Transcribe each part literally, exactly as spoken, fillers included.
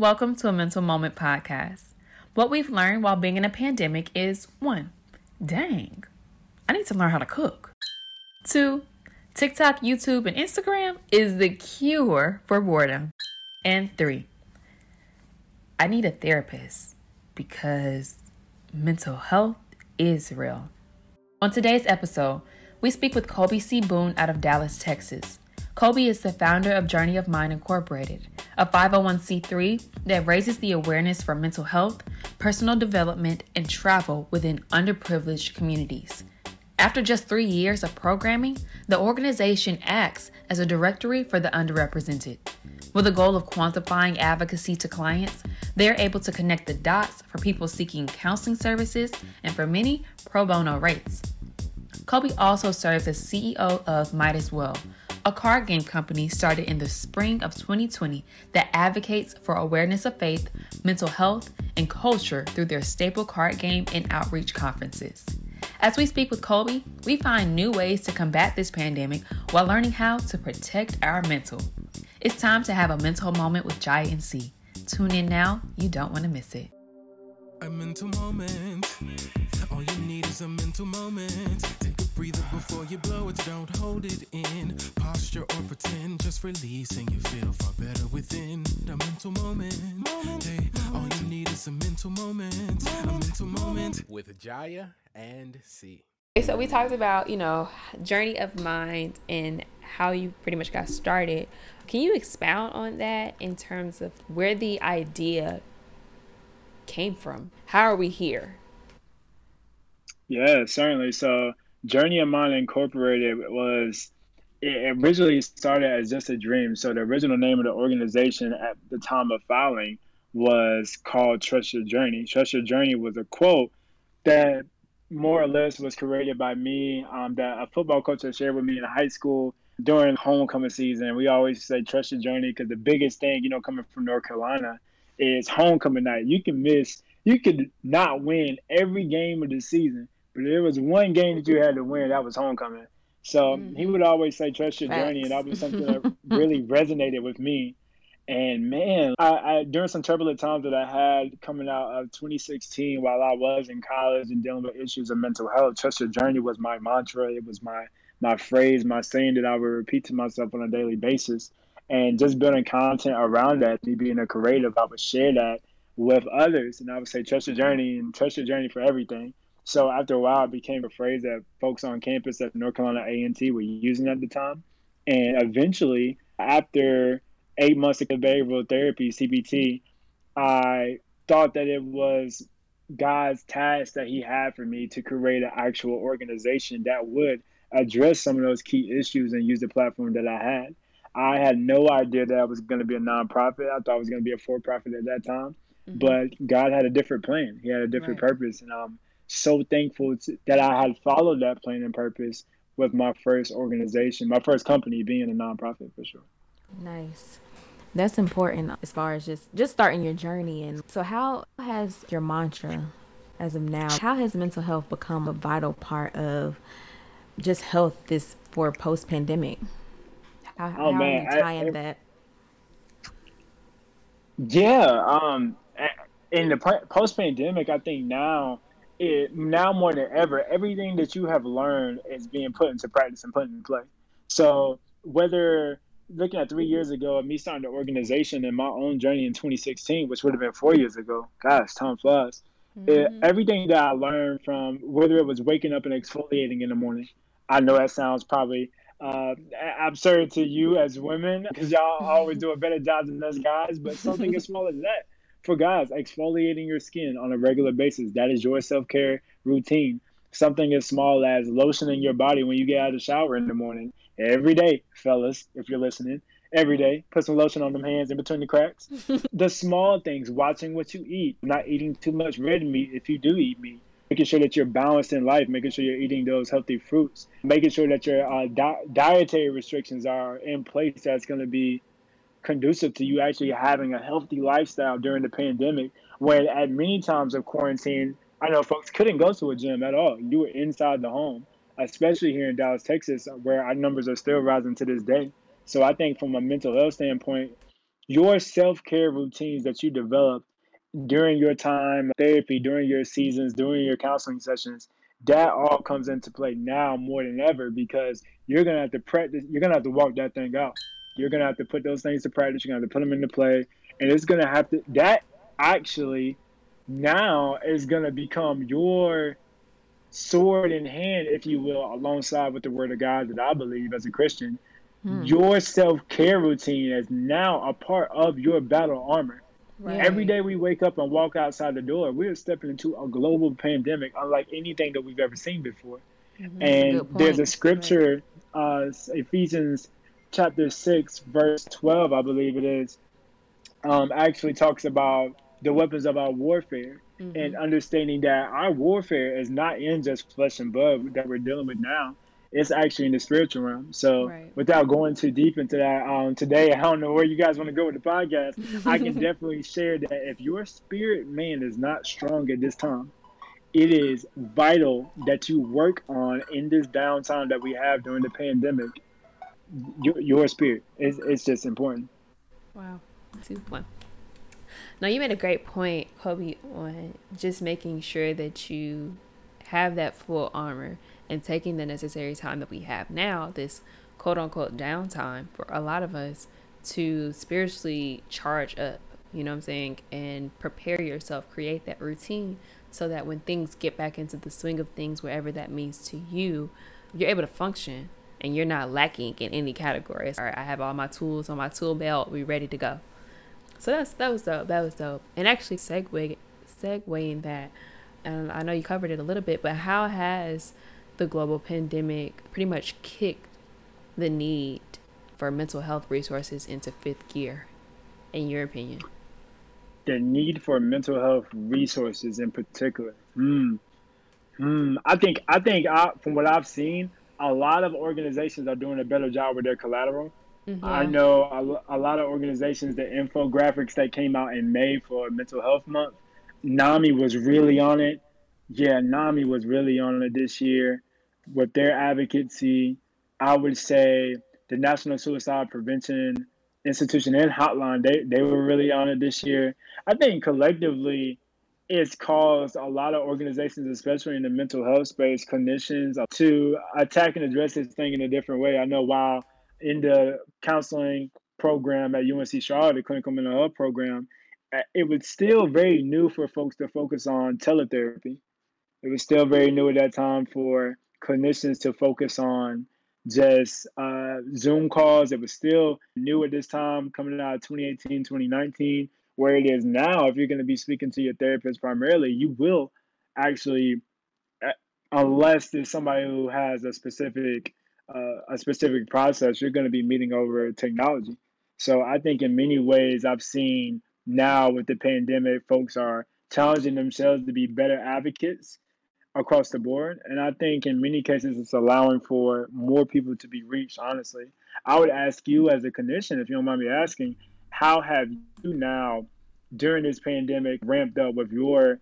Welcome to A Mental Moment Podcast. What we've learned while being in a pandemic is one, dang, I need to learn how to cook. Two, TikTok, YouTube, and Instagram is the cure for boredom. And three, I need a therapist because mental health is real. On today's episode, we speak with Colby C. Boone out of Dallas, Texas. Colby is the founder of Journey of Mind Incorporated, a five oh one c three that raises the awareness for mental health, personal development, and travel within underprivileged communities. After just three years of programming, the organization acts as a directory for the underrepresented. With the goal of quantifying advocacy to clients, they're able to connect the dots for people seeking counseling services and, for many, pro bono rates. Colby also serves as C E O of Might as Well, a card game company started in the spring of twenty twenty that advocates for awareness of faith, mental health, and culture through their staple card game and outreach conferences. As we speak with Colby, we find new ways to combat this pandemic while learning how to protect our mental. It's time to have a mental moment with Jai and C. Tune in now. You don't want to miss it. A mental moment. All you need is a mental moment. Take a breather before you blow it. Don't hold it in. Posture or pretend. Just release and you feel far better within. A mental moment. moment. Hey, all you need is a mental moment. moment. A mental moment. With Jaya and C. Okay, so we talked about, you know, Journey of Mind and how you pretty much got started. Can you expound on that in terms of where the idea came from? How are we here? Yeah, certainly. So Journey of Mind Incorporated was, it originally started as just a dream. So the original name of the organization at the time of filing was called Trust Your Journey. Trust Your Journey was a quote that more or less was created by me, um, that a football coach had shared with me in high school during homecoming season. We always say trust your journey because the biggest thing, you know, coming from North Carolina, is homecoming night. You can miss, you could not win every game of the season, but there was one game that you had to win, that was homecoming. So mm. he would always say, trust your Facts. journey. And that was something that really resonated with me. And man, I, I, during some turbulent times that I had coming out of twenty sixteen, while I was in college and dealing with issues of mental health, trust your journey was my mantra. It was my, my phrase, my saying that I would repeat to myself on a daily basis. And just building content around that, me being a creative, I would share that with others. And I would say, trust your journey and trust your journey for everything. So after a while, it became a phrase that folks on campus at North Carolina A and T were using at the time. And eventually, after eight months of behavioral therapy, C B T, I thought that it was God's task that he had for me to create an actual organization that would address some of those key issues and use the platform that I had. I had no idea that I was going to be a nonprofit. I thought I was going to be a for-profit at that time, mm-hmm. but God had a different plan. He had a different right. purpose, and I'm so thankful to, that I had followed that plan and purpose with my first organization, my first company being a nonprofit for sure. Nice. That's important as far as just, just starting your journey. And so how has your mantra as of now, how has mental health become a vital part of just health this for post-pandemic? How, oh, how man. are you tying I, I, that? Yeah. Um, in the post-pandemic, I think now, it, now more than ever, everything that you have learned is being put into practice and put into play. So whether... looking at three years ago of me starting the organization and my own journey in twenty sixteen, which would have been four years ago. Gosh, time flies. Mm-hmm. It, everything that I learned from, whether it was waking up and exfoliating in the morning, I know that sounds probably uh, absurd to you as women because y'all always do a better job than us guys, but something as small as that. For guys, exfoliating your skin on a regular basis, that is your self-care routine. Something as small as lotioning your body when you get out of the shower in the morning. Every day, fellas, if you're listening, every day, put some lotion on them hands in between the cracks. The small things, watching what you eat, not eating too much red meat if you do eat meat, making sure that you're balanced in life, making sure you're eating those healthy fruits, making sure that your uh, di- dietary restrictions are in place that's going to be conducive to you actually having a healthy lifestyle during the pandemic, when at many times of quarantine, I know folks couldn't go to a gym at all. You were inside the home, especially here in Dallas, Texas, where our numbers are still rising to this day. So I think from a mental health standpoint, your self-care routines that you develop during your time therapy, during your seasons, during your counseling sessions, that all comes into play now more than ever, because you're going to have to practice. You're going to have to walk that thing out. You're going to have to put those things to practice. You're going to have to put them into play. And it's going to have to, that actually now is going to become your sword in hand, if you will, alongside with the word of God that I believe as a Christian. Hmm. Your self-care routine is now a part of your battle armor. Right. Every day we wake up and walk outside the door, we're stepping into a global pandemic unlike anything that we've ever seen before. Mm-hmm. And a there's a scripture, right. uh, Ephesians chapter six, verse twelve, I believe it is, um, actually talks about the weapons of our warfare, mm-hmm. and understanding that our warfare is not in just flesh and blood that we're dealing with now. It's actually in the spiritual realm. So right. without going too deep into that, um, today, I don't know where you guys want to go with the podcast. I can definitely share that if your spirit man is not strong at this time, it is vital that you work on, in this downtime that we have during the pandemic, your, your spirit. It's, it's just important. Wow. Two, one. Now, you made a great point, Colby, on just making sure that you have that full armor and taking the necessary time that we have now, this quote unquote downtime for a lot of us, to spiritually charge up, you know what I'm saying, and prepare yourself, create that routine so that when things get back into the swing of things, wherever that means to you, you're able to function and you're not lacking in any category. All right, I have all my tools on my tool belt, we ready to go. So that's, that was dope, that was dope. And actually segue, segueing that, and I know you covered it a little bit, but how has the global pandemic pretty much kicked the need for mental health resources into fifth gear, in your opinion? The need for mental health resources in particular. Hmm. Hmm. I think, I think I, from what I've seen, a lot of organizations are doing a better job with their collateral. Mm-hmm. I know a, a lot of organizations, the infographics that came out in May for Mental Health Month, NAMI was really on it. Yeah, NAMI was really on it this year. With their advocacy, I would say the National Suicide Prevention Institution and Hotline, they, they were really on it this year. I think collectively, it's caused a lot of organizations, especially in the mental health space, clinicians, to attack and address this thing in a different way. I know while in the counseling program at U N C Charlotte, the clinical mental health program, it was still very new for folks to focus on teletherapy. It was still very new at that time for clinicians to focus on just uh, Zoom calls. It was still new at this time, coming out of twenty eighteen, twenty nineteen, where it is now. If you're going to be speaking to your therapist primarily, you will actually, unless there's somebody who has a specific uh, a specific process, you're going to be meeting over technology. So I think in many ways I've seen now with the pandemic, folks are challenging themselves to be better advocates across the board. And I think in many cases, it's allowing for more people to be reached, honestly. I would ask you as a clinician, if you don't mind me asking, how have you now, during this pandemic, ramped up with your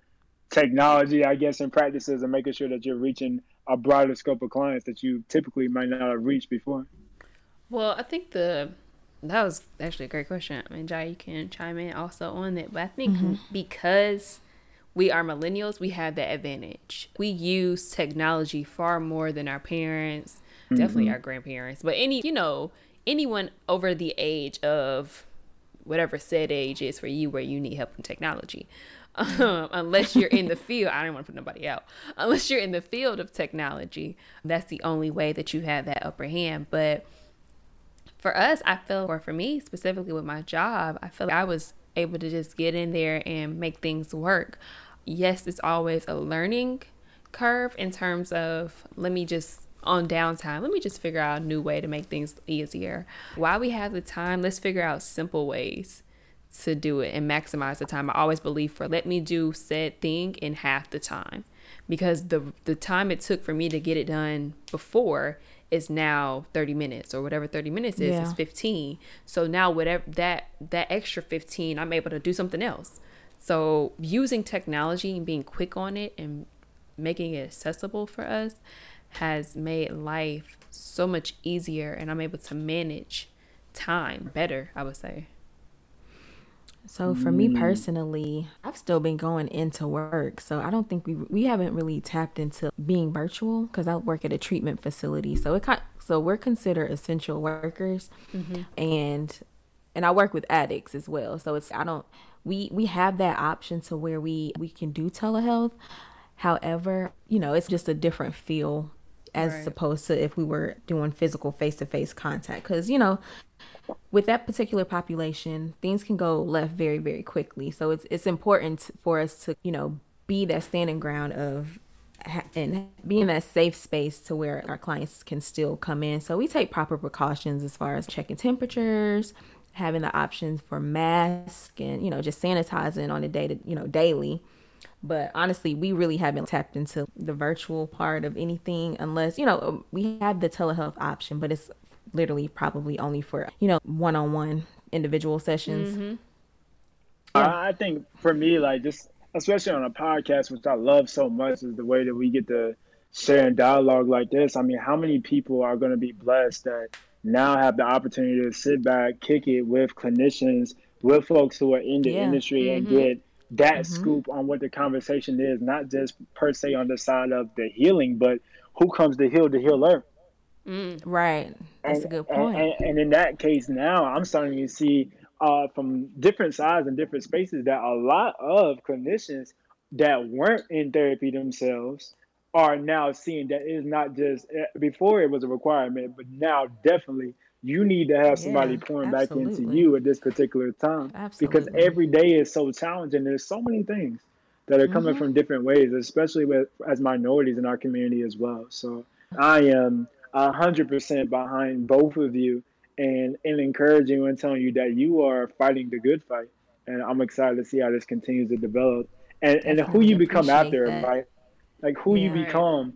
technology, I guess, and practices, and making sure that you're reaching a broader scope of clients that you typically might not have reached before? Well, I think the... That was actually a great question. I mean, Jai, you can chime in also on that. But I think mm-hmm. because we are millennials, we have that advantage. We use technology far more than our parents, mm-hmm. definitely our grandparents, but any, you know, anyone over the age of whatever said age is for you where you need help with technology. Um, unless you're in the field, I don't want to put nobody out. Unless you're in the field of technology, that's the only way that you have that upper hand. But for us, I feel, or for me specifically with my job, I feel like I was able to just get in there and make things work. Yes, it's always a learning curve in terms of, let me just, on downtime, let me just figure out a new way to make things easier. While we have the time, let's figure out simple ways to do it and maximize the time. I always believe for, let me do said thing in half the time, because the the time it took for me to get it done before is now thirty minutes, or whatever thirty minutes is, yeah. is fifteen. So now whatever that, that extra fifteen, I'm able to do something else. So using technology and being quick on it and making it accessible for us has made life so much easier, and I'm able to manage time better, I would say. So for me personally, I've still been going into work. So I don't think we we haven't really tapped into being virtual, because I work at a treatment facility. So it so we're considered essential workers, mm-hmm. and and I work with addicts as well. So it's I don't we we have that option to where we we can do telehealth. However, you know, it's just a different feel as right. opposed to if we were doing physical face-to-face contact, because, you know, with that particular population, things can go left very, very quickly. So it's it's important for us to, you know, be that standing ground of and be in that safe space to where our clients can still come in. So we take proper precautions as far as checking temperatures, having the options for masks, and, you know, just sanitizing on a day to, you know, daily. But honestly, we really haven't tapped into the virtual part of anything unless, you know, we have the telehealth option, but it's literally probably only for, you know, one-on-one individual sessions. Mm-hmm. Yeah. I think for me, like, just especially on a podcast, which I love so much, is the way that we get to share and dialogue like this. I mean, how many people are going to be blessed that now have the opportunity to sit back, kick it with clinicians, with folks who are in the yeah. industry mm-hmm. and get that mm-hmm. scoop on what the conversation is, not just per se on the side of the healing, but who comes to heal the healer. Mm, right. That's and, a good point. And, and, and in that case, now I'm starting to see uh, from different sides and different spaces that a lot of clinicians that weren't in therapy themselves are now seeing that it's not just, before it was a requirement, but now definitely you need to have somebody yeah, pouring absolutely. back into you at this particular time, absolutely. because every day is so challenging. There's so many things that are mm-hmm. coming from different ways, especially with as minorities in our community as well. So I am a hundred percent behind both of you and, and encouraging you and telling you that you are fighting the good fight. And I'm excited to see how this continues to develop and, and who you become after, that. right? Like who yeah. you become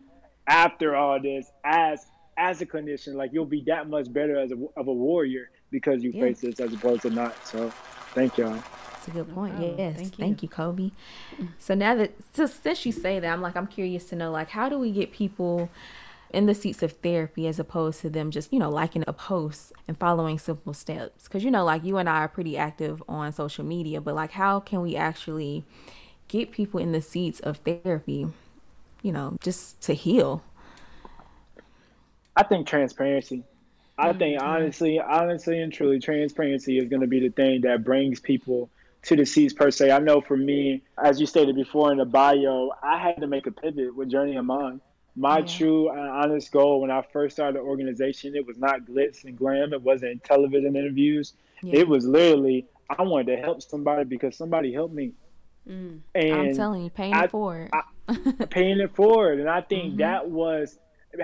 after all this as as a clinician, like you'll be that much better as a, of a warrior because you yes. face this as opposed to not. So thank y'all. That's a good point. Oh, yes. Thank you. Thank you, Kobe. So now that, so since you say that, I'm like, I'm curious to know, like, how do we get people in the seats of therapy as opposed to them just, you know, liking a post and following simple steps? Cause you know, like you and I are pretty active on social media, but like, how can we actually get people in the seats of therapy, you know, just to heal? I think transparency. I think honestly, honestly and truly, transparency is going to be the thing that brings people to the seats per se. I know for me, as you stated before in the bio, I had to make a pivot with Journey of Mind. My yeah. true and honest goal when I first started the organization, it was not glitz and glam. It wasn't television interviews. Yeah. It was literally, I wanted to help somebody because somebody helped me. Mm. And I'm telling you, paying I, it forward. I, paying it forward. And I think mm-hmm. that was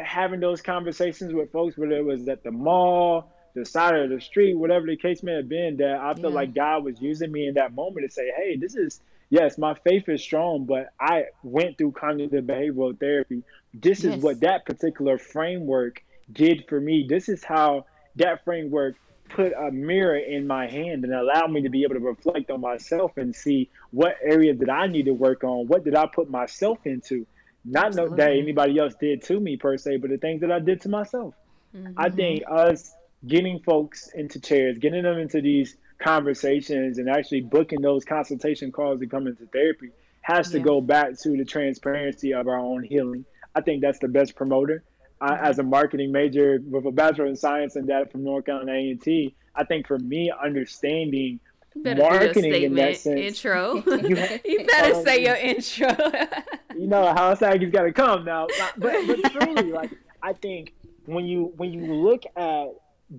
having those conversations with folks, whether it was at the mall, the side of the street, whatever the case may have been, that I feel yeah. like God was using me in that moment to say, hey, this is, yes, my faith is strong, but I went through cognitive behavioral therapy. This yes. is what that particular framework did for me. This is how that framework put a mirror in my hand and allowed me to be able to reflect on myself and see what areas that I need to work on. What did I put myself into? Not know that anybody else did to me per se, but the things that I did to myself. Mm-hmm. I think us getting folks into chairs, getting them into these conversations and actually booking those consultation calls to come into therapy has yeah. to go back to the transparency of our own healing. I think that's the best promoter. I, mm-hmm. as a marketing major with a Bachelor in Science and data from North Carolina A and T, I think for me, understanding better marketing in that sense. Intro. You, you better um, say your intro. You know how sad he's got to come now, but but truly, like I think when you when you look at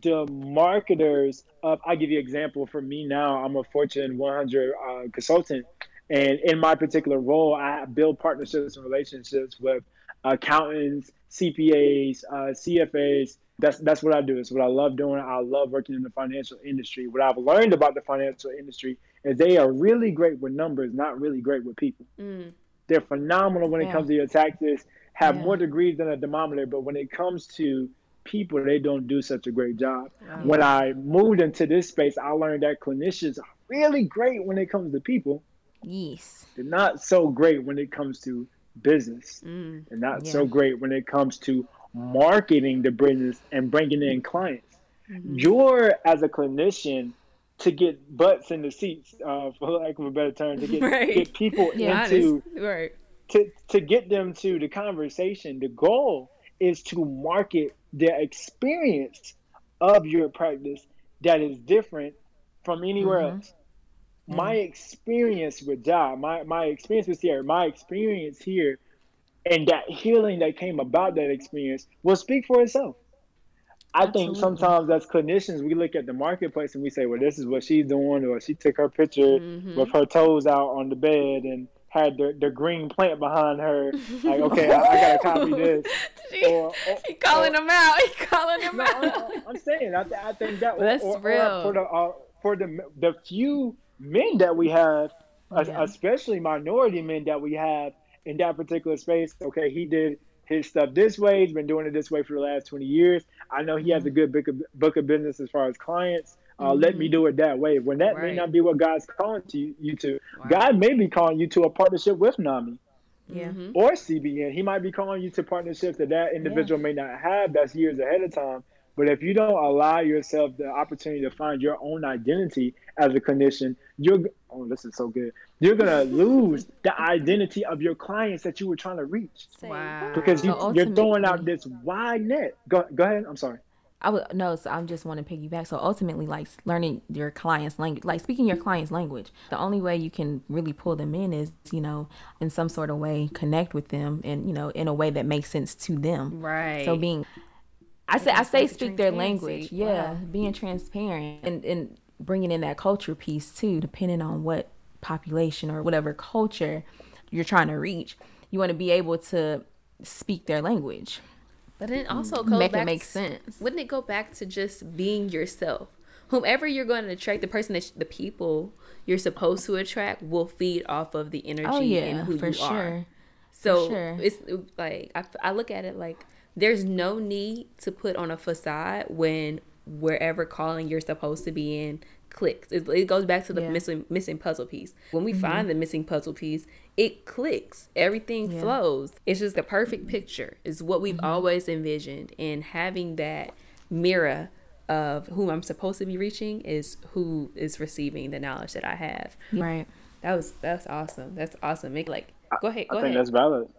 the marketers of, I'll give you an example. For me now, I'm a Fortune one hundred uh, consultant, and in my particular role, I build partnerships and relationships with accountants, C P As, uh, C F As. That's that's what I do. It's what I love doing. I love working in the financial industry. What I've learned about the financial industry is they are really great with numbers, not really great with people. Mm. They're phenomenal when yeah. it comes to your taxes, have yeah. more degrees than a thermometer, but when it comes to people, they don't do such a great job. Wow. When I moved into this space, I learned that clinicians are really great when it comes to people. Yes. They're not so great when it comes to business. Mm. They're not yeah. so great when it comes to marketing the business and bringing in clients. Mm-hmm. You're, as a clinician, to get butts in the seats, uh, for lack of a better term, to get, right. get people yeah, into, right. to, to get them to the conversation. The goal is to market their experience of your practice that is different from anywhere mm-hmm. else. Mm-hmm. My experience with Ja, my, my experience with Sierra, my experience here, and that healing that came about that experience will speak for itself. I Absolutely. think sometimes as clinicians, we look at the marketplace and we say, well, this is what she's doing, or she took her picture mm-hmm. with her toes out on the bed and had the, the green plant behind her. Like, okay, I, I got to copy this. She, or, or, he calling or, him out. He calling him no, out. I, I'm saying, I, th- I think that was well, real. Or for the, uh, for the, the few men that we have, yeah. especially minority men that we have in that particular space, okay, he did his stuff this way. He's been doing it this way for the last twenty years. I know he mm-hmm. has a good book of, book of business as far as clients. Uh, mm-hmm. Let me do it that way. When that right. may not be what God's calling to you, you to. Wow. God may be calling you to a partnership with NAMI yeah. or C B N. He might be calling you to partnerships that that individual yeah. may not have. That's years ahead of time. But if you don't allow yourself the opportunity to find your own identity as a clinician, you're oh, this is so good. You're gonna lose the identity of your clients that you were trying to reach. Wow! Because you, so you're throwing out this wide net. Go, go ahead. I'm sorry. I would no. So I'm just want to piggyback. So ultimately, like learning your client's language, like speaking your client's language. The only way you can really pull them in is, you know, in some sort of way, connect with them, and you know, in a way that makes sense to them. Right. So being I say, I say speak their language. Yeah, wow. Being transparent and, and bringing in that culture piece too, depending on what population or whatever culture you're trying to reach. You want to be able to speak their language. But it also goes make back it make sense. To, wouldn't it go back to just being yourself? Whomever you're going to attract, the person that the people you're supposed to attract will feed off of the energy oh, yeah, and who for you sure. are. So for sure. It's like I, I look at it like, there's no need to put on a facade when wherever calling you're supposed to be in clicks. It, it goes back to the yeah. missing missing puzzle piece. When we mm-hmm. find the missing puzzle piece, it clicks. Everything yeah. flows. It's just the perfect picture. It's what we've mm-hmm. always envisioned. And having that mirror of whom I'm supposed to be reaching is who is receiving the knowledge that I have. Right. That was that's awesome. That's awesome. Make like go ahead. Go I think ahead. That's valid.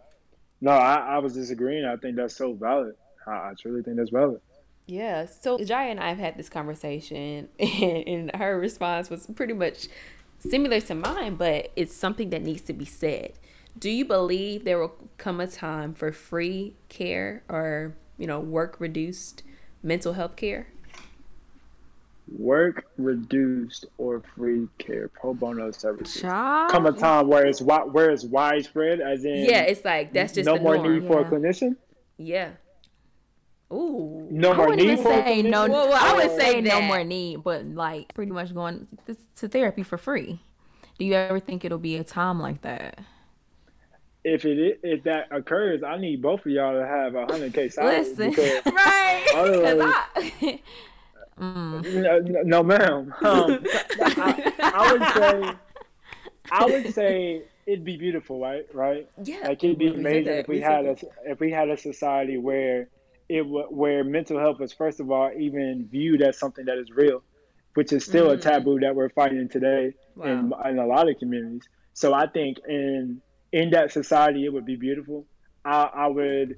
No, I, I was disagreeing. I think that's so valid. I, I truly think that's valid. Yeah. So Jaya and I have had this conversation, and, and her response was pretty much similar to mine, but it's something that needs to be said. Do you believe there will come a time for free care or, you know, work-reduced mental health care? Work-reduced or free care, pro bono services. Child. Come a time where it's where it's widespread, as in yeah, it's like that's just no more norm. Need for yeah. a clinician. Yeah. Ooh. No I more need for a clinician. No, well, well, I would say that. No more need, but like pretty much going to therapy for free. Do you ever think it'll be a time like that? If it if that occurs, I need both of y'all to have a hundred k salary. Listen, right? Because Mm. No, no, no, ma'am. Um, I, I would say, I would say it'd be beautiful, right? Right? Yeah. Like it'd be amazing if we, we had a if we had a society where it where mental health was first of all even viewed as something that is real, which is still mm-hmm. a taboo that we're fighting today wow. in in a lot of communities. So I think in in that society it would be beautiful. I, I would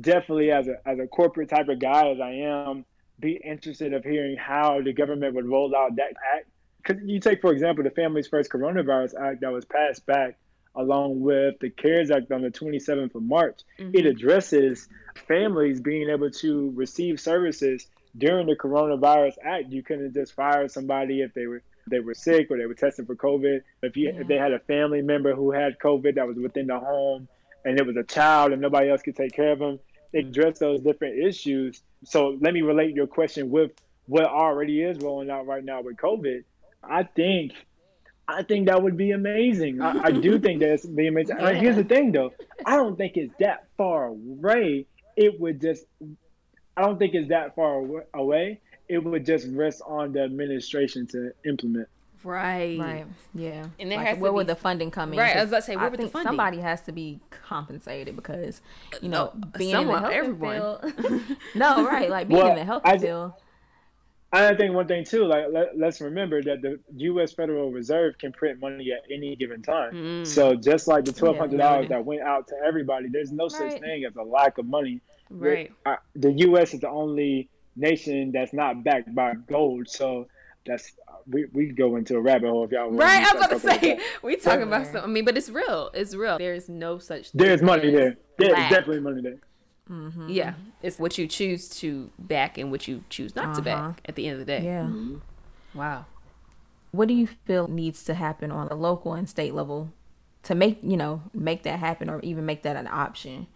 definitely, as a as a corporate type of guy as I am, be interested of hearing how the government would roll out that act. Because you take, for example, the Families First Coronavirus Act that was passed back along with the CARES Act on the twenty-seventh of March. Mm-hmm. It addresses families being able to receive services during the Coronavirus Act. You couldn't just fire somebody if they were they were sick or they were testing for COVID. If you yeah. if they had a family member who had COVID that was within the home and it was a child and nobody else could take care of them, they address those different issues. So let me relate your question with what already is rolling out right now with COVID. I think, I think that would be amazing. I, I do think that's be amazing. Yeah. Here's the thing, though. I don't think it's that far away. It would just, I don't think it's that far away. It would just rest on the administration to implement. Right. Right. Yeah. And there like, has where to would be, the funding come in? Right. I was about to say, where I would the funding? Somebody has to be compensated because, you know, no, being someone, in the health field. No, right. Like being well, in the health field. I think one thing too, like let, let's remember that the U S Federal Reserve can print money at any given time. Mm. So just like the twelve hundred dollars yeah, right. that went out to everybody, there's no right. such thing as a lack of money. Right. I, the U S is the only nation that's not backed by gold. So that's we we go into a rabbit hole if y'all want. Right. I'm about to say like we talking about something. I mean, but it's real. It's real. There's no such. Thing There's money there. There's lack. Definitely money there. Mm-hmm. Yeah, it's what you choose to back and what you choose not uh-huh. to back at the end of the day. Yeah. Mm-hmm. Wow. What do you feel needs to happen on a local and state level to make, you know, make that happen or even make that an option?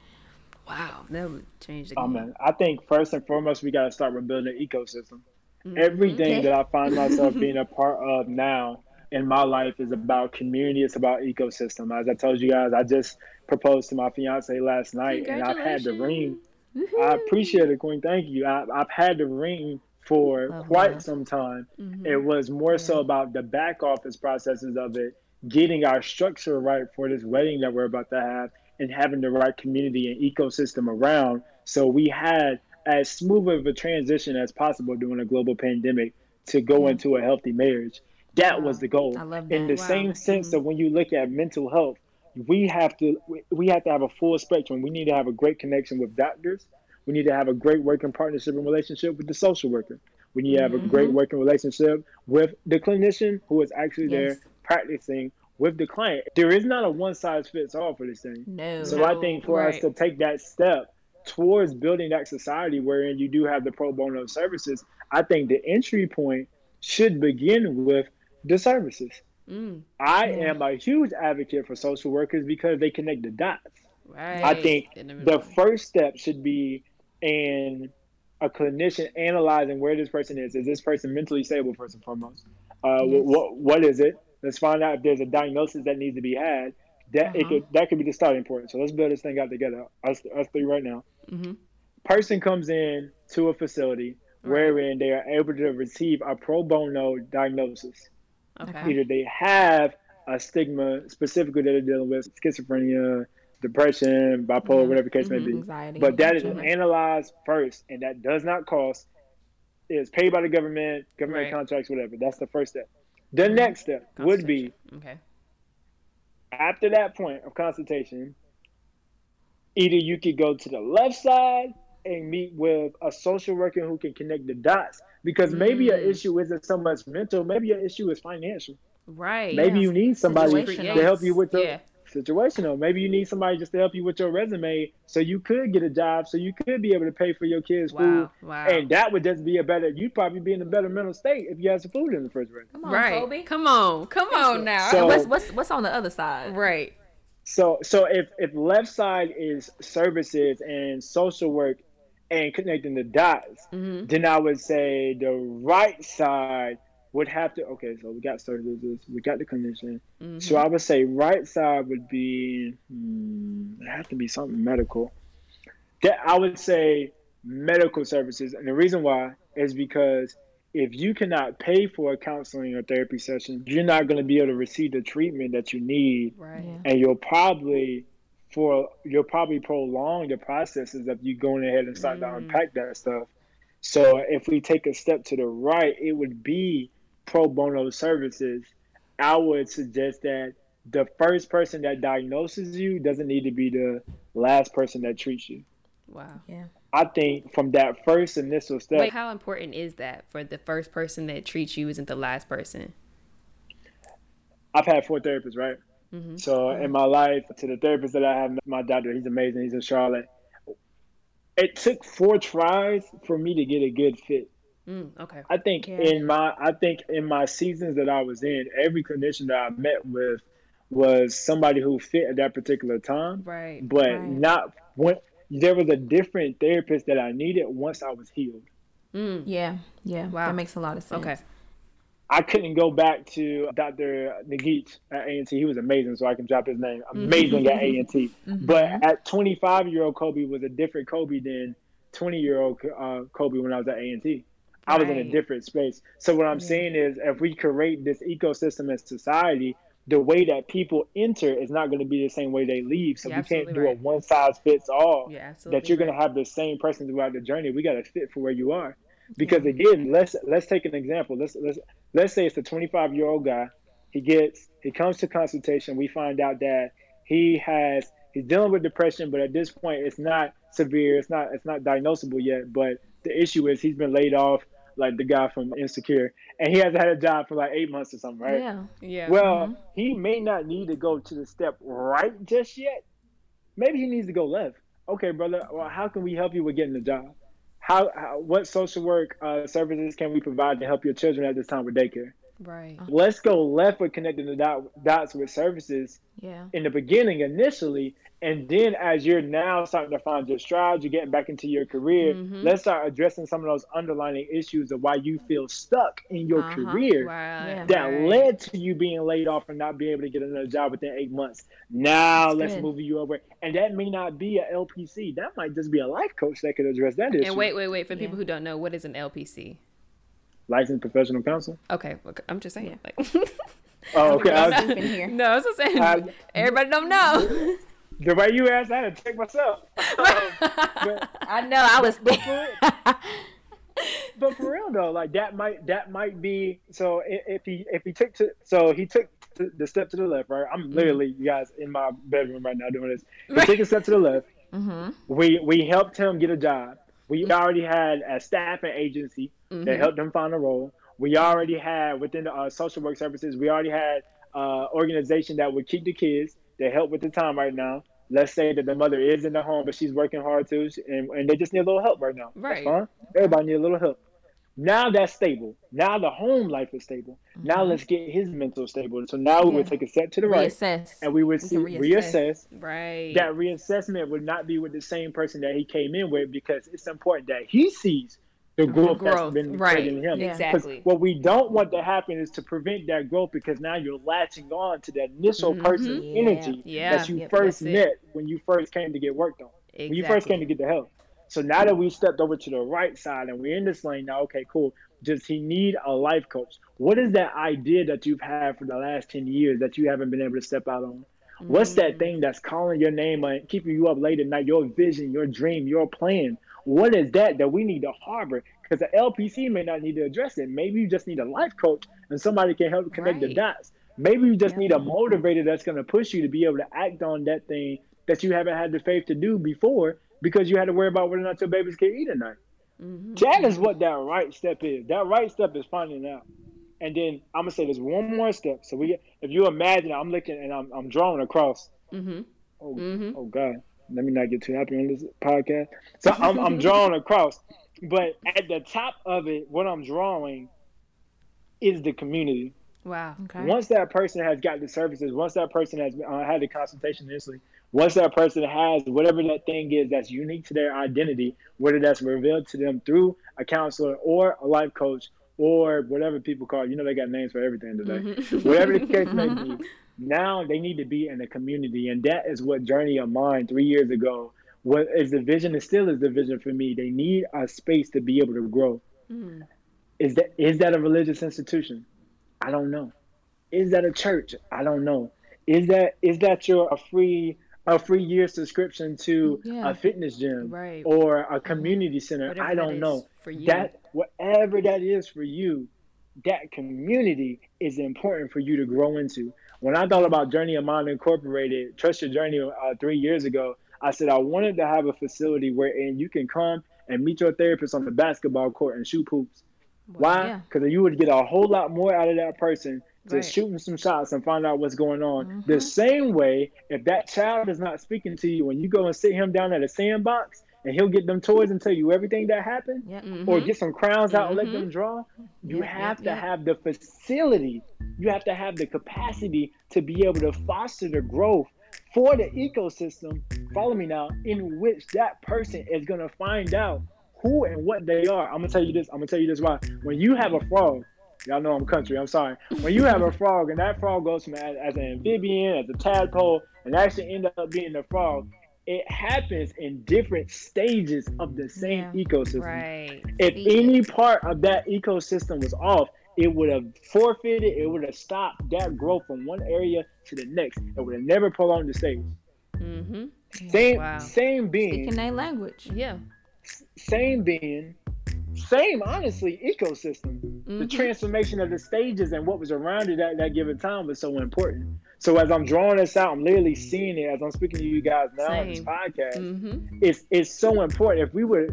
Wow, that would change the game. Oh, man. I think first and foremost, we got to start rebuilding the ecosystem. Mm-hmm. Everything okay. that I find myself being a part of now in my life is about community. It's about ecosystem. As I told you guys, I just proposed to my fiance last night and I've had the ring. Woo-hoo. I appreciate it, Queen. Thank you. I, I've had the ring for Love quite that. some time. Mm-hmm. It was more yeah. so about the back office processes of it, getting our structure right for this wedding that we're about to have and having the right community and ecosystem around. So we had as smooth of a transition as possible during a global pandemic to go mm-hmm. into a healthy marriage. That wow. was the goal. I love that. In the wow. same sense mm-hmm. of when you look at mental health, we have to we have to have a full spectrum. We need to have a great connection with doctors. We need to have a great working partnership and relationship with the social worker. We need to have mm-hmm. a great working relationship with the clinician who is actually yes. there practicing with the client. There is not a one size fits all for this thing. No. So no, I think for right. us to take that step towards building that society wherein you do have the pro bono services, I think the entry point should begin with the services. Mm. I yeah. am a huge advocate for social workers because they connect the dots. Right. I think the first step should be in a clinician analyzing where this person is. Is this person mentally stable, first and foremost? Uh, yes. what, what is it? Let's find out if there's a diagnosis that needs to be had. That uh-huh. it could that could be the starting point. So let's build this thing out together, us, us three right now. Mm-hmm. Person comes in to a facility right. wherein they are able to receive a pro bono diagnosis. Okay. Either they have a stigma specifically that they're dealing with, schizophrenia, depression, bipolar, yeah. whatever the case mm-hmm. may be. Anxiety, but that is analyzed first, and that does not cost. It's paid by the government, government right. contracts, whatever. That's the first step. The mm-hmm. next step would be, okay. after that point of consultation, either you could go to the left side and meet with a social worker who can connect the dots, because maybe mm. an issue isn't so much mental, maybe an issue is financial. Right. Maybe yes. you need somebody to help you with your yeah. situational. Maybe you need somebody just to help you with your resume so you could get a job, so you could be able to pay for your kids' wow. food. Wow. And that would just be a better, you'd probably be in a better mental state if you had some food in the refrigerator. Come on, right. Colby. Come on. Come on now. So, what's, what's, what's on the other side? Right. So so if, if left side is services and social work and connecting the dots, mm-hmm. then I would say the right side would have to, okay, so we got services, we got the clinician. Mm-hmm. So I would say right side would be, hmm, it has to be something medical. That I would say medical services. And the reason why is because if you cannot pay for a counseling or therapy session, you're not going to be able to receive the treatment that you need. Right. And you'll probably... For you'll probably prolong the processes of you going ahead and starting mm. to unpack that stuff. So if we take a step to the right, it would be pro bono services. I would suggest that the first person that diagnoses you doesn't need to be the last person that treats you. Wow. Yeah. I think from that first initial step. Wait, how important is that for the first person that treats you isn't the last person? I've had four therapists, right? Mm-hmm. So in my life, to the therapist that I have, my doctor, he's amazing. He's in Charlotte. It took four tries for me to get a good fit. Mm, okay. I think yeah. in my I think in my seasons that I was in, every clinician that I met with was somebody who fit at that particular time. Right. But right. not when there was a different therapist that I needed once I was healed. Mm. Yeah. Yeah. Wow. That makes a lot of sense. Okay. I couldn't go back to Doctor Nagich at A and T. He was amazing, so I can drop his name. Amazing mm-hmm. at A and T. Mm-hmm. But at twenty-five-year-old Kobe was a different Kobe than twenty-year-old uh, Kobe when I was at A and T. I was right. in a different space. So what I'm yeah. saying is if we create this ecosystem as society, the way that people enter is not going to be the same way they leave. So yeah, we can't do right. a one-size-fits-all. Yeah, that you're right. going to have the same person throughout the journey. We got to fit for where you are. Because again, let's let's take an example. Let's let's let's say it's a twenty-five-year-old guy. He gets he comes to consultation. We find out that he has he's dealing with depression, but at this point, it's not severe. It's not it's not diagnosable yet. But the issue is he's been laid off, like the guy from Insecure, and he hasn't had a job for like eight months or something, right? Yeah, yeah. Well, mm-hmm. he may not need to go to the step right just yet. Maybe he needs to go left. Okay, brother. Well, how can we help you with getting a job? How, how, what social work uh, services can we provide to help your children at this time with daycare? Right. Let's go left with connecting the dot, dots with services yeah. in the beginning initially. And then as you're now starting to find your stride, you're getting back into your career, mm-hmm. let's start addressing some of those underlying issues of why you feel stuck in your uh-huh. career right. yeah. that right. led to you being laid off and not being able to get another job within eight months. Now That's let's good. move you over. And that may not be an L P C. That might just be a life coach that could address that issue. And wait, wait, wait. For yeah. people who don't know, what is an L P C? Licensed professional counsel. Okay, okay. I'm just saying. Yeah. Like, oh, okay. I was in here. No, I was just saying. I, everybody don't know. The way you asked, I had to check myself. Um, but, I know I was. But for, but for real though, like that might that might be. So if he if he took to so he took to the step to the left, right? I'm literally mm-hmm. you guys in my bedroom right now doing this. He right. took a step to the left. Mm-hmm. We we helped him get a job. We already had a staffing agency mm-hmm. that helped them find a role. We already had within the uh, social work services, we already had an uh, organization that would keep the kids, that help with the time right now. Let's say that the mother is in the home, but she's working hard too, and, and they just need a little help right now. Right. Huh? Everybody needs a little help. Now that's stable. Now the home life is stable. Mm-hmm. Now let's get his mental stable. So now yeah. we would take a step to the right, reassess. and we would see, reassess. reassess. Right. That reassessment would not be with the same person that he came in with, because it's important that he sees the growth, the growth. that's been right. created in him. Yeah. Exactly. What we don't want to happen is to prevent that growth, because now you're latching on to that initial mm-hmm. person's yeah. energy yeah. that you yep, first met it. when you first came to get worked on, exactly. when you first came to get the help. So now that we stepped over to the right side and we're in this lane now, okay, cool. Does he need a life coach? What is that idea that you've had for the last ten years that you haven't been able to step out on? Mm-hmm. What's that thing that's calling your name and keeping you up late at night, your vision, your dream, your plan? What is that that we need to harbor? Because the L P C may not need to address it. Maybe you just need a life coach and somebody can help connect right. the dots. Maybe you just yeah. need a motivator that's going to push you to be able to act on that thing that you haven't had the faith to do before, because you had to worry about whether or not your babies can eat or not. Mm-hmm. That is what that right step is. That right step is finding out. And then I'm gonna say there's one more step. So we, if you imagine, I'm looking and I'm, I'm drawing across. Mm-hmm. Oh, mm-hmm. oh God, let me not get too happy on this podcast. So I'm, I'm drawing across, but at the top of it, what I'm drawing is the community. Wow. Okay. Once that person has got the services, once that person has uh, had the consultation initially, once that person has whatever that thing is that's unique to their identity, whether that's revealed to them through a counselor or a life coach or whatever people call it, you know they got names for everything today. Mm-hmm. Whatever the case may be, now they need to be in a community. And that is what Journey of Mind three years ago, what is the vision, and still is the vision for me. They need a space to be able to grow. Mm. Is that is that a religious institution? I don't know. Is that a church? I don't know. Is that is that your a free a free year subscription to yeah. a fitness gym right. or a community center? Whatever I don't know. For you. That whatever that is for you, that community is important for you to grow into. When I thought about Journey of Mind Incorporated, Trust Your Journey, uh, three years ago, I said I wanted to have a facility wherein you can come and meet your therapist on the basketball court and shoot hoops. Why? Because yeah. you would get a whole lot more out of that person just right. shooting some shots and find out what's going on. Mm-hmm. The same way, if that child is not speaking to you, when you go and sit him down at a sandbox and he'll get them toys and tell you everything that happened, yeah. mm-hmm. or get some crowns out mm-hmm. and let them draw, you yeah, have yeah, to yeah. have the facility. You have to have the capacity to be able to foster the growth for the ecosystem, follow me now, in which that person is going to find out who and what they are. I'm gonna tell you this. I'm gonna tell you this why. When you have a frog, y'all know I'm country, I'm sorry. When you have a frog and that frog goes from as, as an amphibian, as a tadpole, and actually end up being a frog, it happens in different stages of the same yeah, ecosystem. Right. If yeah. any part of that ecosystem was off, it would have forfeited, it would have stopped that growth from one area to the next. It would have never prolonged the stage. Mm-hmm. Same, wow. same being. Speaking their language, yeah. Same being, same, honestly, ecosystem. Mm-hmm. The transformation of the stages and what was around it at that given time was so important. So as I'm drawing this out, I'm literally seeing it as I'm speaking to you guys now same. on this podcast. Mm-hmm. It's it's so important. If we were,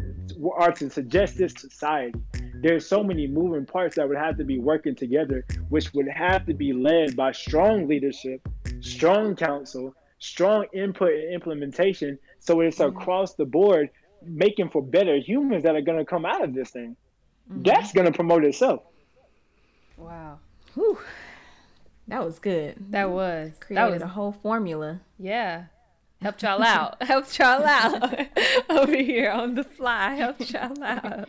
are to suggest this to society, there's so many moving parts that would have to be working together, which would have to be led by strong leadership, strong counsel, strong input and implementation. So it's mm-hmm. across the board, making for better humans that are going to come out of this thing. Mm-hmm. That's going to promote itself. Wow. Whew. That was good. That was. Created that was a whole formula. Yeah. Helped y'all out. Helped y'all out. Over here on the fly. Helped y'all out.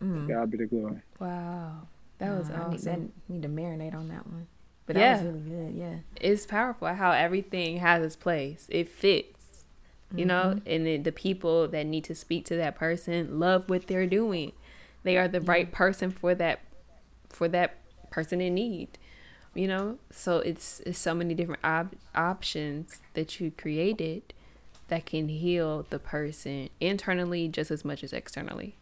Mm. God be the glory. Wow. That was wow. awesome. I need, I need to marinate on that one. But that yeah. was really good. Yeah. It's powerful how everything has its place. It fits. You know, mm-hmm. and the, the people that need to speak to that person love what they're doing. They are the right person for that, for that person in need. You know, so it's, it's so many different op- options that you created that can heal the person internally just as much as externally.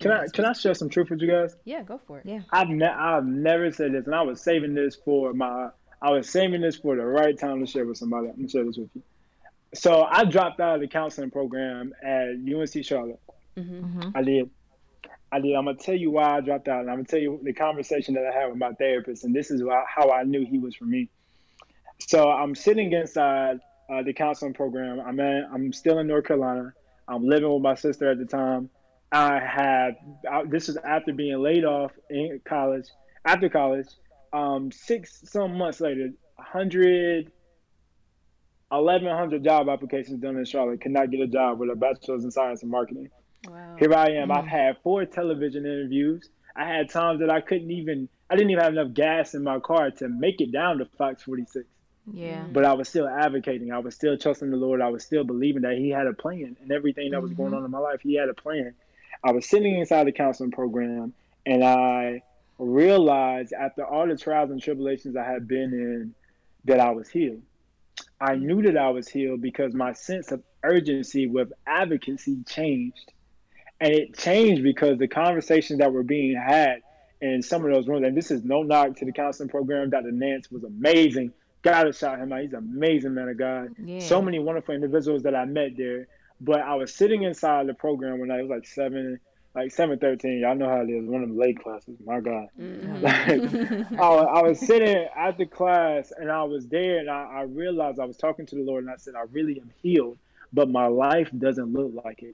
Can I can I share some truth with you guys? Yeah, go for it. Yeah, I've ne- I've never said this, and I was saving this for my I was saving this for the right time to share with somebody. I'm gonna share this with you. So I dropped out of the counseling program at U N C Charlotte. Mm-hmm. I did. I did. I'm going to tell you why I dropped out. And I'm going to tell you the conversation that I had with my therapist. And this is how I knew he was for me. So I'm sitting inside uh, the counseling program. I'm in, I'm still in North Carolina. I'm living with my sister at the time. I had, I, this is after being laid off in college, after college, um, six, some months later, one hundred eleven hundred job applications done in Charlotte. Could not get a job with a bachelor's in science and marketing. Wow. Here I am. Mm-hmm. I've had four television interviews. I had times that I couldn't even, I didn't even have enough gas in my car to make it down to Fox forty-six. Yeah. But I was still advocating. I was still trusting the Lord. I was still believing that he had a plan and everything that was mm-hmm. going on in my life. He had a plan. I was sitting inside the counseling program, and I realized after all the trials and tribulations I had been in that I was healed. I knew that I was healed because my sense of urgency with advocacy changed. And it changed because the conversations that were being had in some of those rooms, and this is no knock to the counseling program, Doctor Nance was amazing. Gotta shout him out. He's an amazing man of God. Yeah. So many wonderful individuals that I met there. But I was sitting inside the program when I was like seven, like seven thirteen. Y'all know how it is. One of them late classes. My God. Mm-hmm. Like, I, I was sitting at the class, and I was there, and I, I realized I was talking to the Lord, and I said, I really am healed, but my life doesn't look like it.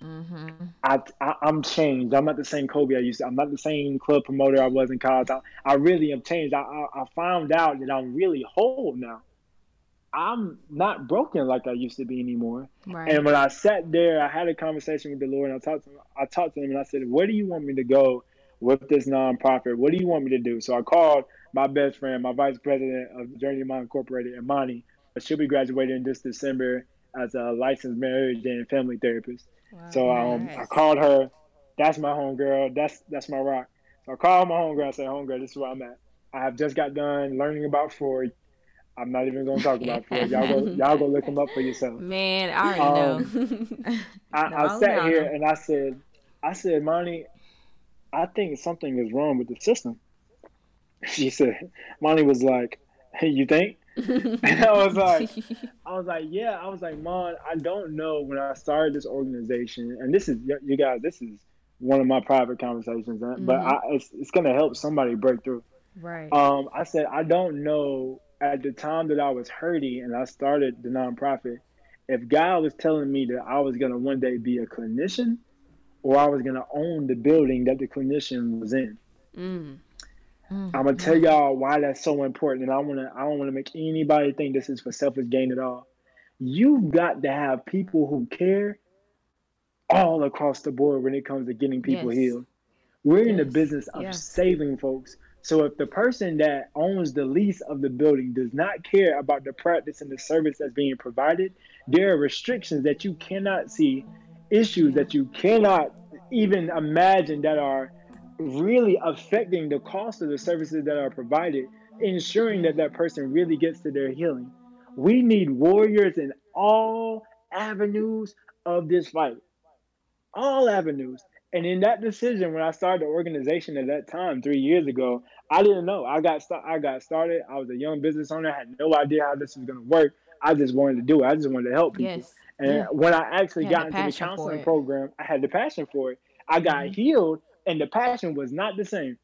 Mm-hmm. I, I, I'm changed. I'm not the same Kobe I used to. I'm not the same club promoter I was in college. I, I really am changed. I, I, I found out that I'm really whole now. I'm not broken like I used to be anymore. Right. And when I sat there, I had a conversation with the Lord, and I talked to him, I talked to him and I said, where do you want me to go with this nonprofit? What do you want me to do? So I called my best friend, my vice president of Journey of Mind Incorporated, Imani. She'll be graduating this December as a licensed marriage and family therapist. Wow. So um, nice. I called her. That's my homegirl. That's that's my rock. So I called my homegirl. I said, homegirl, this is where I'm at. I have just got done learning about Freud. I'm not even gonna talk about Freud. Y'all go, y'all go look him up for yourself. Man, I already um, know. I, no, I sat here and I said, I said, Monty, I think something is wrong with the system. She said, Monty was like, hey, you think? And I was like, I was like, yeah. I was like, Mon, I don't know. When I started this organization, and this is you guys, this is one of my private conversations, but mm-hmm. I, it's it's gonna help somebody break through. Right. Um, I said, I don't know. At the time that I was hurting and I started the nonprofit, if God was telling me that I was going to one day be a clinician or I was going to own the building that the clinician was in. Mm. Mm. I'm going to tell y'all why that's so important. And I want to, I don't want to make anybody think this is for selfish gain at all. You've got to have people who care all across the board when it comes to getting people yes. healed. We're yes. in the business of yeah. saving folks. So if the person that owns the lease of the building does not care about the practice and the service that's being provided, there are restrictions that you cannot see, issues that you cannot even imagine that are really affecting the cost of the services that are provided, ensuring that that person really gets to their healing. We need warriors in all avenues of this fight. all avenues. And in that decision, when I started the organization at that time, three years ago, I didn't know. I got st- I got started. I was a young business owner. I had no idea how this was going to work. I just wanted to do it. I just wanted to help people. Yes. And yeah. when I actually got into the counseling program, I had the passion for it. I got mm-hmm. healed, and the passion was not the same.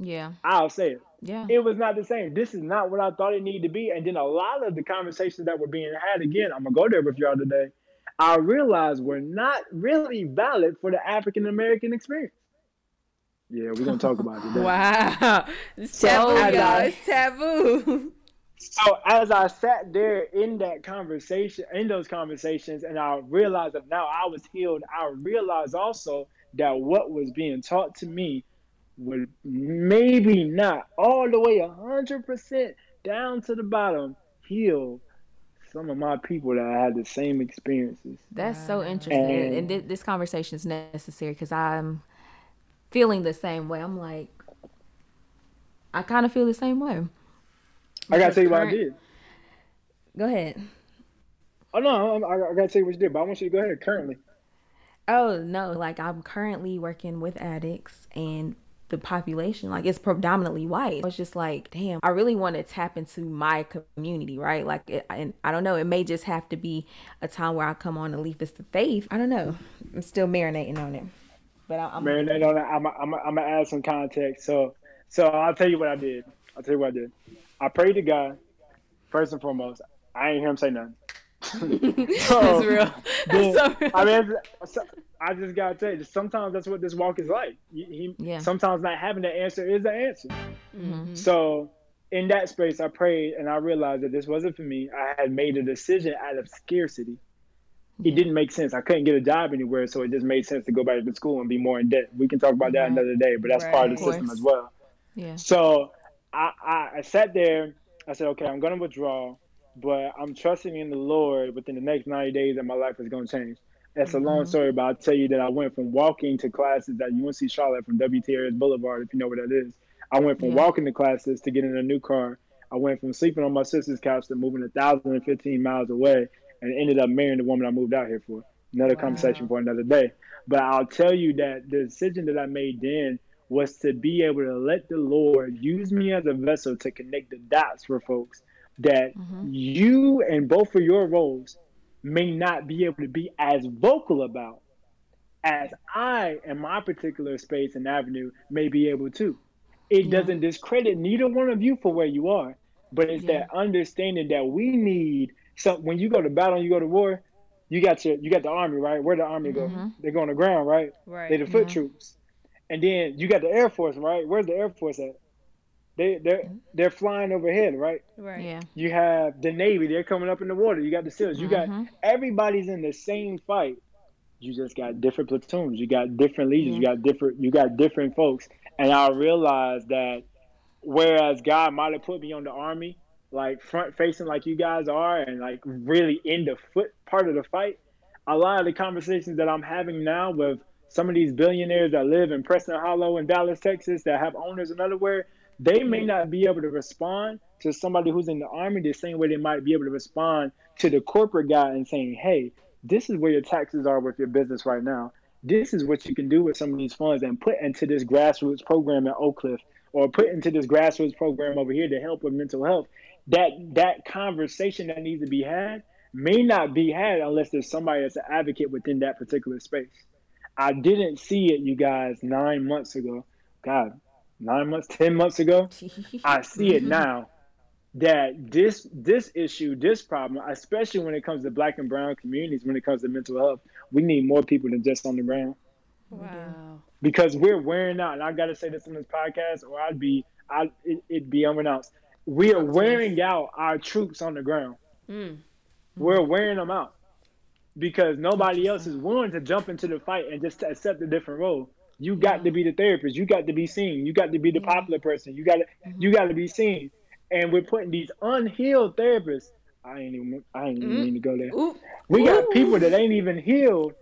Yeah. I'll say it. Yeah. It was not the same. This is not what I thought it needed to be. And then a lot of the conversations that were being had, again, I'm going to go there with y'all today, I realized were not really valid for the African-American experience. Yeah, we're going to talk about it today. Wow. It's so taboo, y'all. I, it's taboo. So as I sat there in that conversation, in those conversations, and I realized that now I was healed, I realized also that what was being taught to me was maybe not all the way one hundred percent down to the bottom heal some of my people that had the same experiences. That's so interesting. And, and th- this conversation is necessary because I'm feeling the same way. I'm like, I kind of feel the same way. I got to tell you current... what I did. Go ahead. Oh, no, I, I got to tell you what you did, but I want you to go ahead currently. Oh, no, like I'm currently working with addicts and the population, like it's predominantly white. It's just like, damn, I really want to tap into my community, right? Like, it, and I don't know, it may just have to be a time where I come on and leave this to faith. I don't know. I'm still marinating on it, but I, I'm marinating on it. I'm I'm I'm gonna add some context. So, so I'll tell you what I did. I'll tell you what I did. I prayed to God first and foremost. I ain't hear him say nothing. so, that's real. Then, that's so real. I mean, so, I just gotta tell you, sometimes that's what this walk is like. He, yeah. Sometimes not having the answer is the answer. Mm-hmm. So in that space, I prayed and I realized that this wasn't for me. I had made a decision out of scarcity. Yeah. It didn't make sense. I couldn't get a job anywhere, so it just made sense to go back to school and be more in debt. We can talk about that right. another day, but that's right, part of the course. System as well. Yeah. So I, I, I sat there. I said, okay, I'm gonna withdraw, but I'm trusting in the Lord within the next ninety days that my life is gonna change. That's a long story, but I'll tell you that I went from walking to classes at U N C Charlotte from W T R S Boulevard, if you know where that is. I went from yeah. walking to classes to getting a new car. I went from sleeping on my sister's couch to moving one thousand fifteen miles away and ended up marrying the woman I moved out here for. Another wow. conversation for another day. But I'll tell you that the decision that I made then was to be able to let the Lord use me as a vessel to connect the dots for folks that mm-hmm. you and both of your roles may not be able to be as vocal about as I in my particular space and avenue may be able to. It yeah. doesn't discredit neither one of you for where you are, but it's yeah. that understanding that we need. So when you go to battle, and you go to war, you got your, you got the army, right? Where the army mm-hmm. go? They go on the ground, right? Right. They're the foot yeah. troops. And then you got the Air Force, right? Where's the Air Force at? They they're they're flying overhead, right? Right. Yeah. You have the Navy; they're coming up in the water. You got the SEALs. You mm-hmm. got everybody's in the same fight. You just got different platoons. You got different leaders. Mm-hmm. You got different. You got different folks. And I realized that whereas God might have put me on the Army, like front facing, like you guys are, and like really in the foot part of the fight, a lot of the conversations that I'm having now with some of these billionaires that live in Preston Hollow and Dallas, Texas, that have owners and elsewhere. They may not be able to respond to somebody who's in the Army the same way they might be able to respond to the corporate guy and saying, hey, this is where your taxes are with your business right now. This is what you can do with some of these funds and put into this grassroots program in Oak Cliff or put into this grassroots program over here to help with mental health. That that conversation that needs to be had may not be had unless there's somebody that's an advocate within that particular space. I didn't see it, you guys, nine months ago. God. Nine months, ten months ago, I see it now that this this issue, this problem, especially when it comes to black and brown communities, when it comes to mental health, we need more people than just on the ground. Wow. Because we're wearing out, and I got to say this on this podcast or I'd be, I, it, it'd be unannounced. We are wearing out our troops on the ground. Mm. We're wearing them out because nobody else is willing to jump into the fight and just accept a different role. You got yeah. to be the therapist. You got to be seen. You got to be the yeah. popular person. You got to mm-hmm. you got to be seen. And we're putting these unhealed therapists. I ain't even I ain't even mm. mean to go there. Ooh. We Ooh. got people that ain't even healed,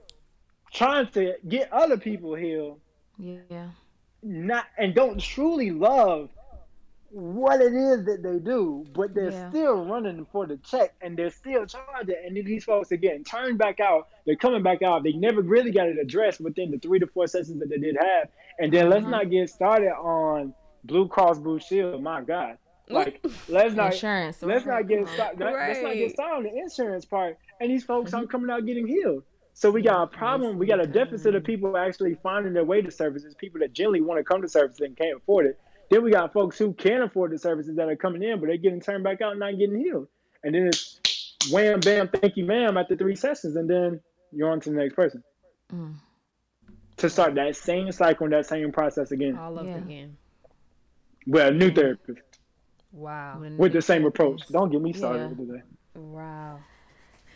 trying to get other people healed. Yeah. Not and don't truly love what it is that they do, but they're yeah. still running for the check, and they're still charging. And then these folks are getting turned back out. They're coming back out. They never really got it addressed within the three to four sessions that they did have. And then let's mm-hmm. not get started on Blue Cross Blue Shield. My God, like let's not insurance. Let's not get started. Right. Let's not get started on the insurance part. And these folks mm-hmm. aren't coming out getting healed. So we got a problem. We got a deficit of people actually finding their way to services. People that generally want to come to services and can't afford it. Then we got folks who can afford the services that are coming in, but they're getting turned back out and not getting healed. And then it's wham, bam, thank you, ma'am, after three sessions. And then you're on to the next person. Mm. To start that same cycle and that same process again. All over yeah. again. Well, new therapist. Wow. With new the same therapists. Approach. Don't get me started yeah. with that. Wow.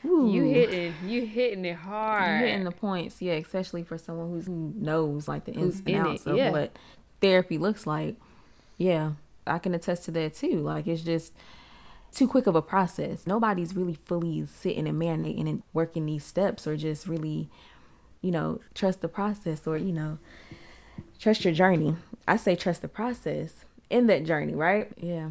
Ooh. You hitting, you hitting it hard. You hitting the points, yeah, especially for someone who's, who knows like the ins and outs of yeah. what therapy looks like. Yeah, I can attest to that too. Like it's just too quick of a process. Nobody's really fully sitting and marinating and working these steps, or just really, you know, trust the process, or you know, trust your journey. I say trust the process in that journey, right? Yeah.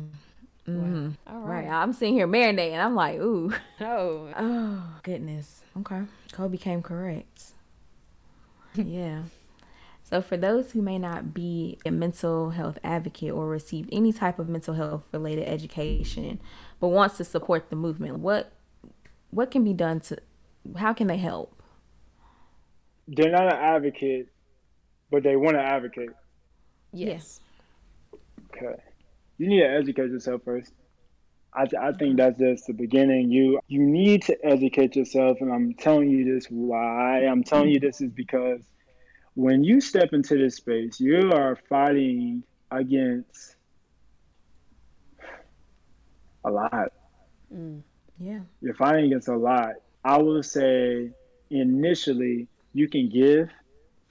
Mm-hmm. Wow. All right. right. I'm sitting here marinating. I'm like, ooh. Oh. Oh, goodness. Okay. Colby came correct. Yeah. So for those who may not be a mental health advocate or receive any type of mental health related education, but wants to support the movement, what what can be done to, how can they help? They're not an advocate, but they want to advocate. Yes. Okay. You need to educate yourself first. I, th- I think that's just the beginning. You you need to educate yourself, and I'm telling you this why. I'm telling you this is because when you step into this space, you are fighting against a lot. Mm, yeah. You're fighting against a lot. I will say initially you can give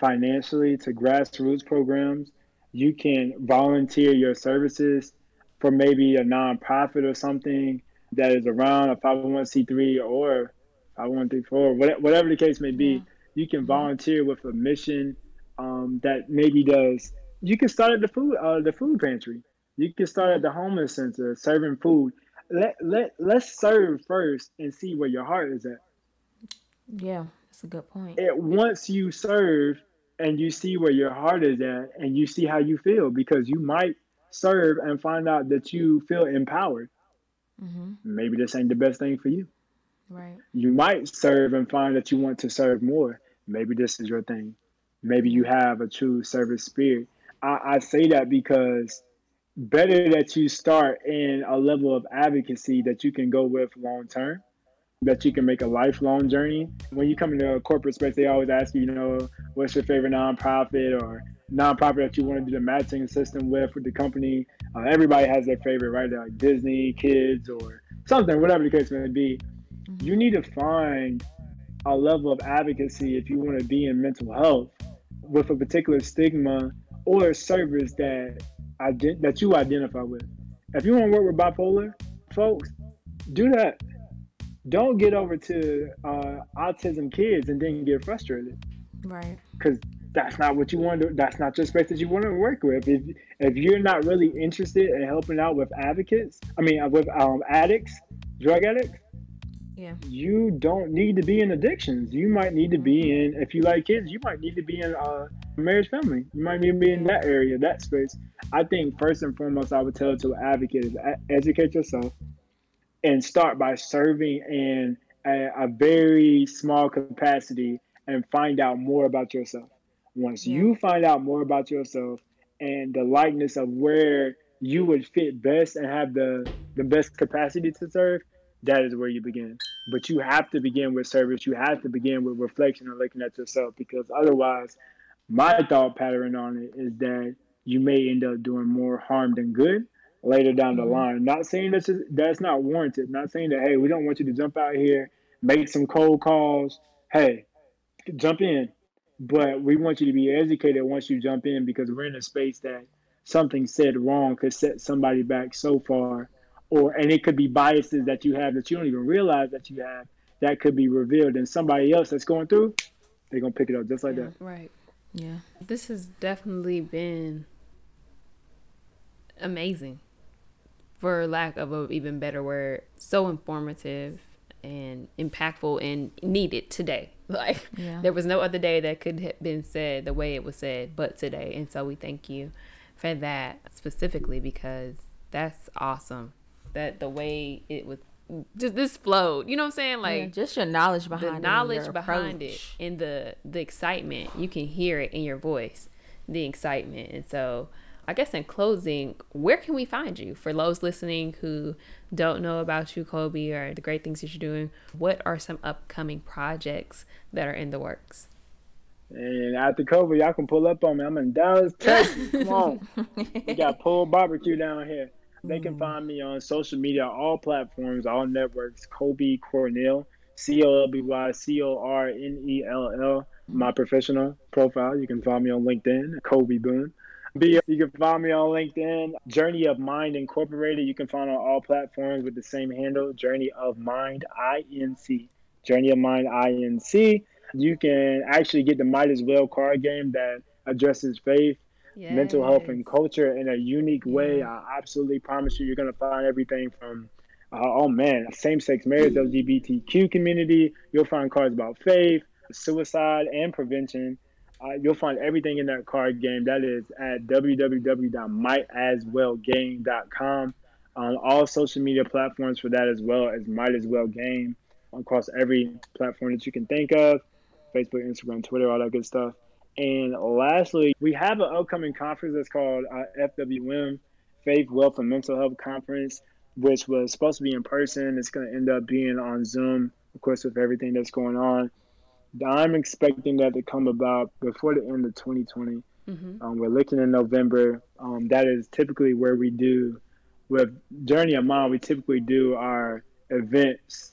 financially to grassroots programs. You can volunteer your services for maybe a nonprofit or something that is around a five oh one c three or five oh one c four, whatever the case may be. Yeah. You can volunteer with a mission um, that maybe does. You can start at the food, uh, the food pantry. You can start at the homeless center, serving food. Let let let's serve first and see where your heart is at. Yeah, that's a good point. It, once you serve and you see where your heart is at, and you see how you feel, because you might serve and find out that you feel empowered. Mm-hmm. Maybe this ain't the best thing for you. Right. You might serve and find that you want to serve more. Maybe this is your thing. Maybe you have a true service spirit. I, I say that because better that you start in a level of advocacy that you can go with long term, that you can make a lifelong journey. When you come into a corporate space, they always ask you, you know, what's your favorite nonprofit or nonprofit that you want to do the matching system with, with the company. Uh, everybody has their favorite, right? They're like Disney, kids, or something, whatever the case may be. You need to find a level of advocacy if you want to be in mental health with a particular stigma or service that ident- that you identify with. If you want to work with bipolar, folks, do that. Don't get over to uh, autism kids and then get frustrated. Right. Because that's not what you want to do. That's not your space that you want to work with. If, if you're not really interested in helping out with advocates, I mean, with um, addicts, drug addicts, yeah. You don't need to be in addictions. You might need to be in, if you like kids, you might need to be in uh, marriage family. You might need to be in that area, that space. I think first and foremost, I would tell to an advocate is educate yourself and start by serving in a, a very small capacity and find out more about yourself. Once yeah. you find out more about yourself and the likeness of where you would fit best and have the, the best capacity to serve, that is where you begin. But you have to begin with service. You have to begin with reflection and looking at yourself, because otherwise, my thought pattern on it is that you may end up doing more harm than good later down mm-hmm. the line. Not saying that's, just, that's not warranted. Not saying that, hey, we don't want you to jump out here, make some cold calls. Hey, jump in. But we want you to be educated once you jump in, because we're in a space that something said wrong could set somebody back so far. Or, and it could be biases that you have that you don't even realize that you have that could be revealed, and somebody else that's going through, they're going to pick it up just like yeah, that. Right. Yeah. This has definitely been amazing. for lack of an even better word, so informative and impactful and needed today. Like yeah. there was no other day that could have been said the way it was said but today. And so we thank you for that specifically, because that's awesome that the way it was just this flowed, you know what I'm saying? Like yeah, just your knowledge behind the knowledge it behind approach. It and the the excitement, you can hear it in your voice, the excitement. And so I guess in closing, where can we find you? For those listening who don't know about you, Colby, or the great things that you're doing, what are some upcoming projects that are in the works? And after COVID, y'all can pull up on me. I'm in Dallas, Texas. Come on. We got Pull Barbecue down here. They can find me on social media, all platforms, all networks, Colby Cornell, C O L B Y C O R N E L L, my professional profile. You can find me on LinkedIn, Colby Boone. You can find me on LinkedIn, Journey of Mind Incorporated. You can find on all platforms with the same handle, Journey of Mind I N C. Journey of Mind I N C. You can actually get the Might as Well card game that addresses faith, yes. mental health, and culture in a unique way. Yeah. I absolutely promise you, you're going to find everything from, uh, oh man, same-sex marriage, L G B T Q community. You'll find cards about faith, suicide, and prevention. Uh, you'll find everything in that card game. That is at w w w dot might as well game dot com. On um, all social media platforms for that, as well as Might as Well Game, across every platform that you can think of, Facebook, Instagram, Twitter, all that good stuff. And lastly, we have an upcoming conference that's called uh, F W M, Faith, Wealth, and Mental Health Conference, which was supposed to be in person. It's going to end up being on Zoom, of course, with everything that's going on. I'm expecting that to come about before the end of twenty twenty. Mm-hmm. Um, we're looking in November. Um, that is typically where we do, with Journey of Mind, we typically do our events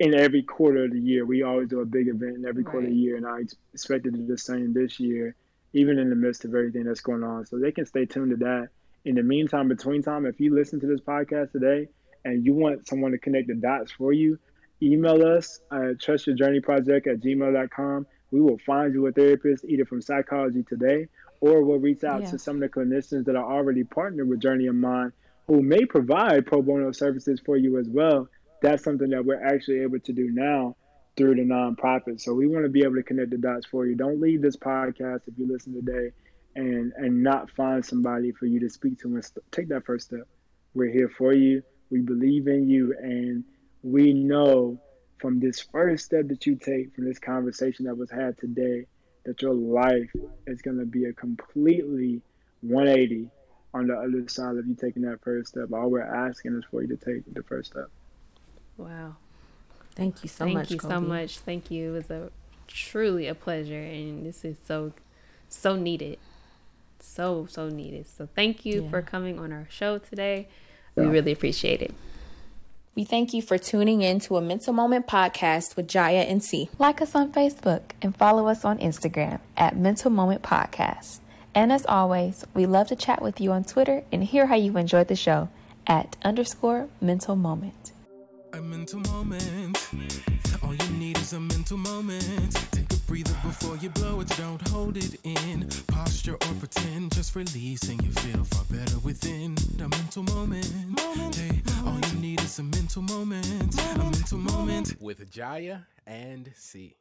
in every quarter of the year. We always do a big event in every right. quarter of the year, and I expect it to do the same this year, even in the midst of everything that's going on. So they can stay tuned to that. In the meantime, between time, if you listen to this podcast today and you want someone to connect the dots for you, email us at trust your journey project at gmail dot com. We will find you a therapist, either from Psychology Today, or we'll reach out yeah. to some of the clinicians that are already partnered with Journey of Mind, who may provide pro bono services for you as well. That's something that we're actually able to do now through the nonprofit. So we want to be able to connect the dots for you. Don't leave this podcast if you listen today and, and not find somebody for you to speak to and st- take that first step. We're here for you. We believe in you, and we know from this first step that you take from this conversation that was had today that your life is going to be a completely one eighty on the other side of you taking that first step. All we're asking is for you to take the first step. Wow. Thank you so much. Thank you so much. Thank you. It was a, truly a pleasure. And this is so, so needed. So, so needed. So thank you yeah. for coming on our show today. We yeah. really appreciate it. We thank you for tuning in to A Mental Moment Podcast with Jaya and C. Like us on Facebook and follow us on Instagram at Mental Moment Podcast. And as always, we love to chat with you on Twitter and hear how you enjoyed the show at underscore mental moment. A mental moment. All you need is a mental moment. Take a breather before you blow it. Don't hold it in. Posture or pretend. Just release and you feel far better within. A mental moment. moment. Hey, all you need is a mental moment. moment. A mental moment. With Jaya and C.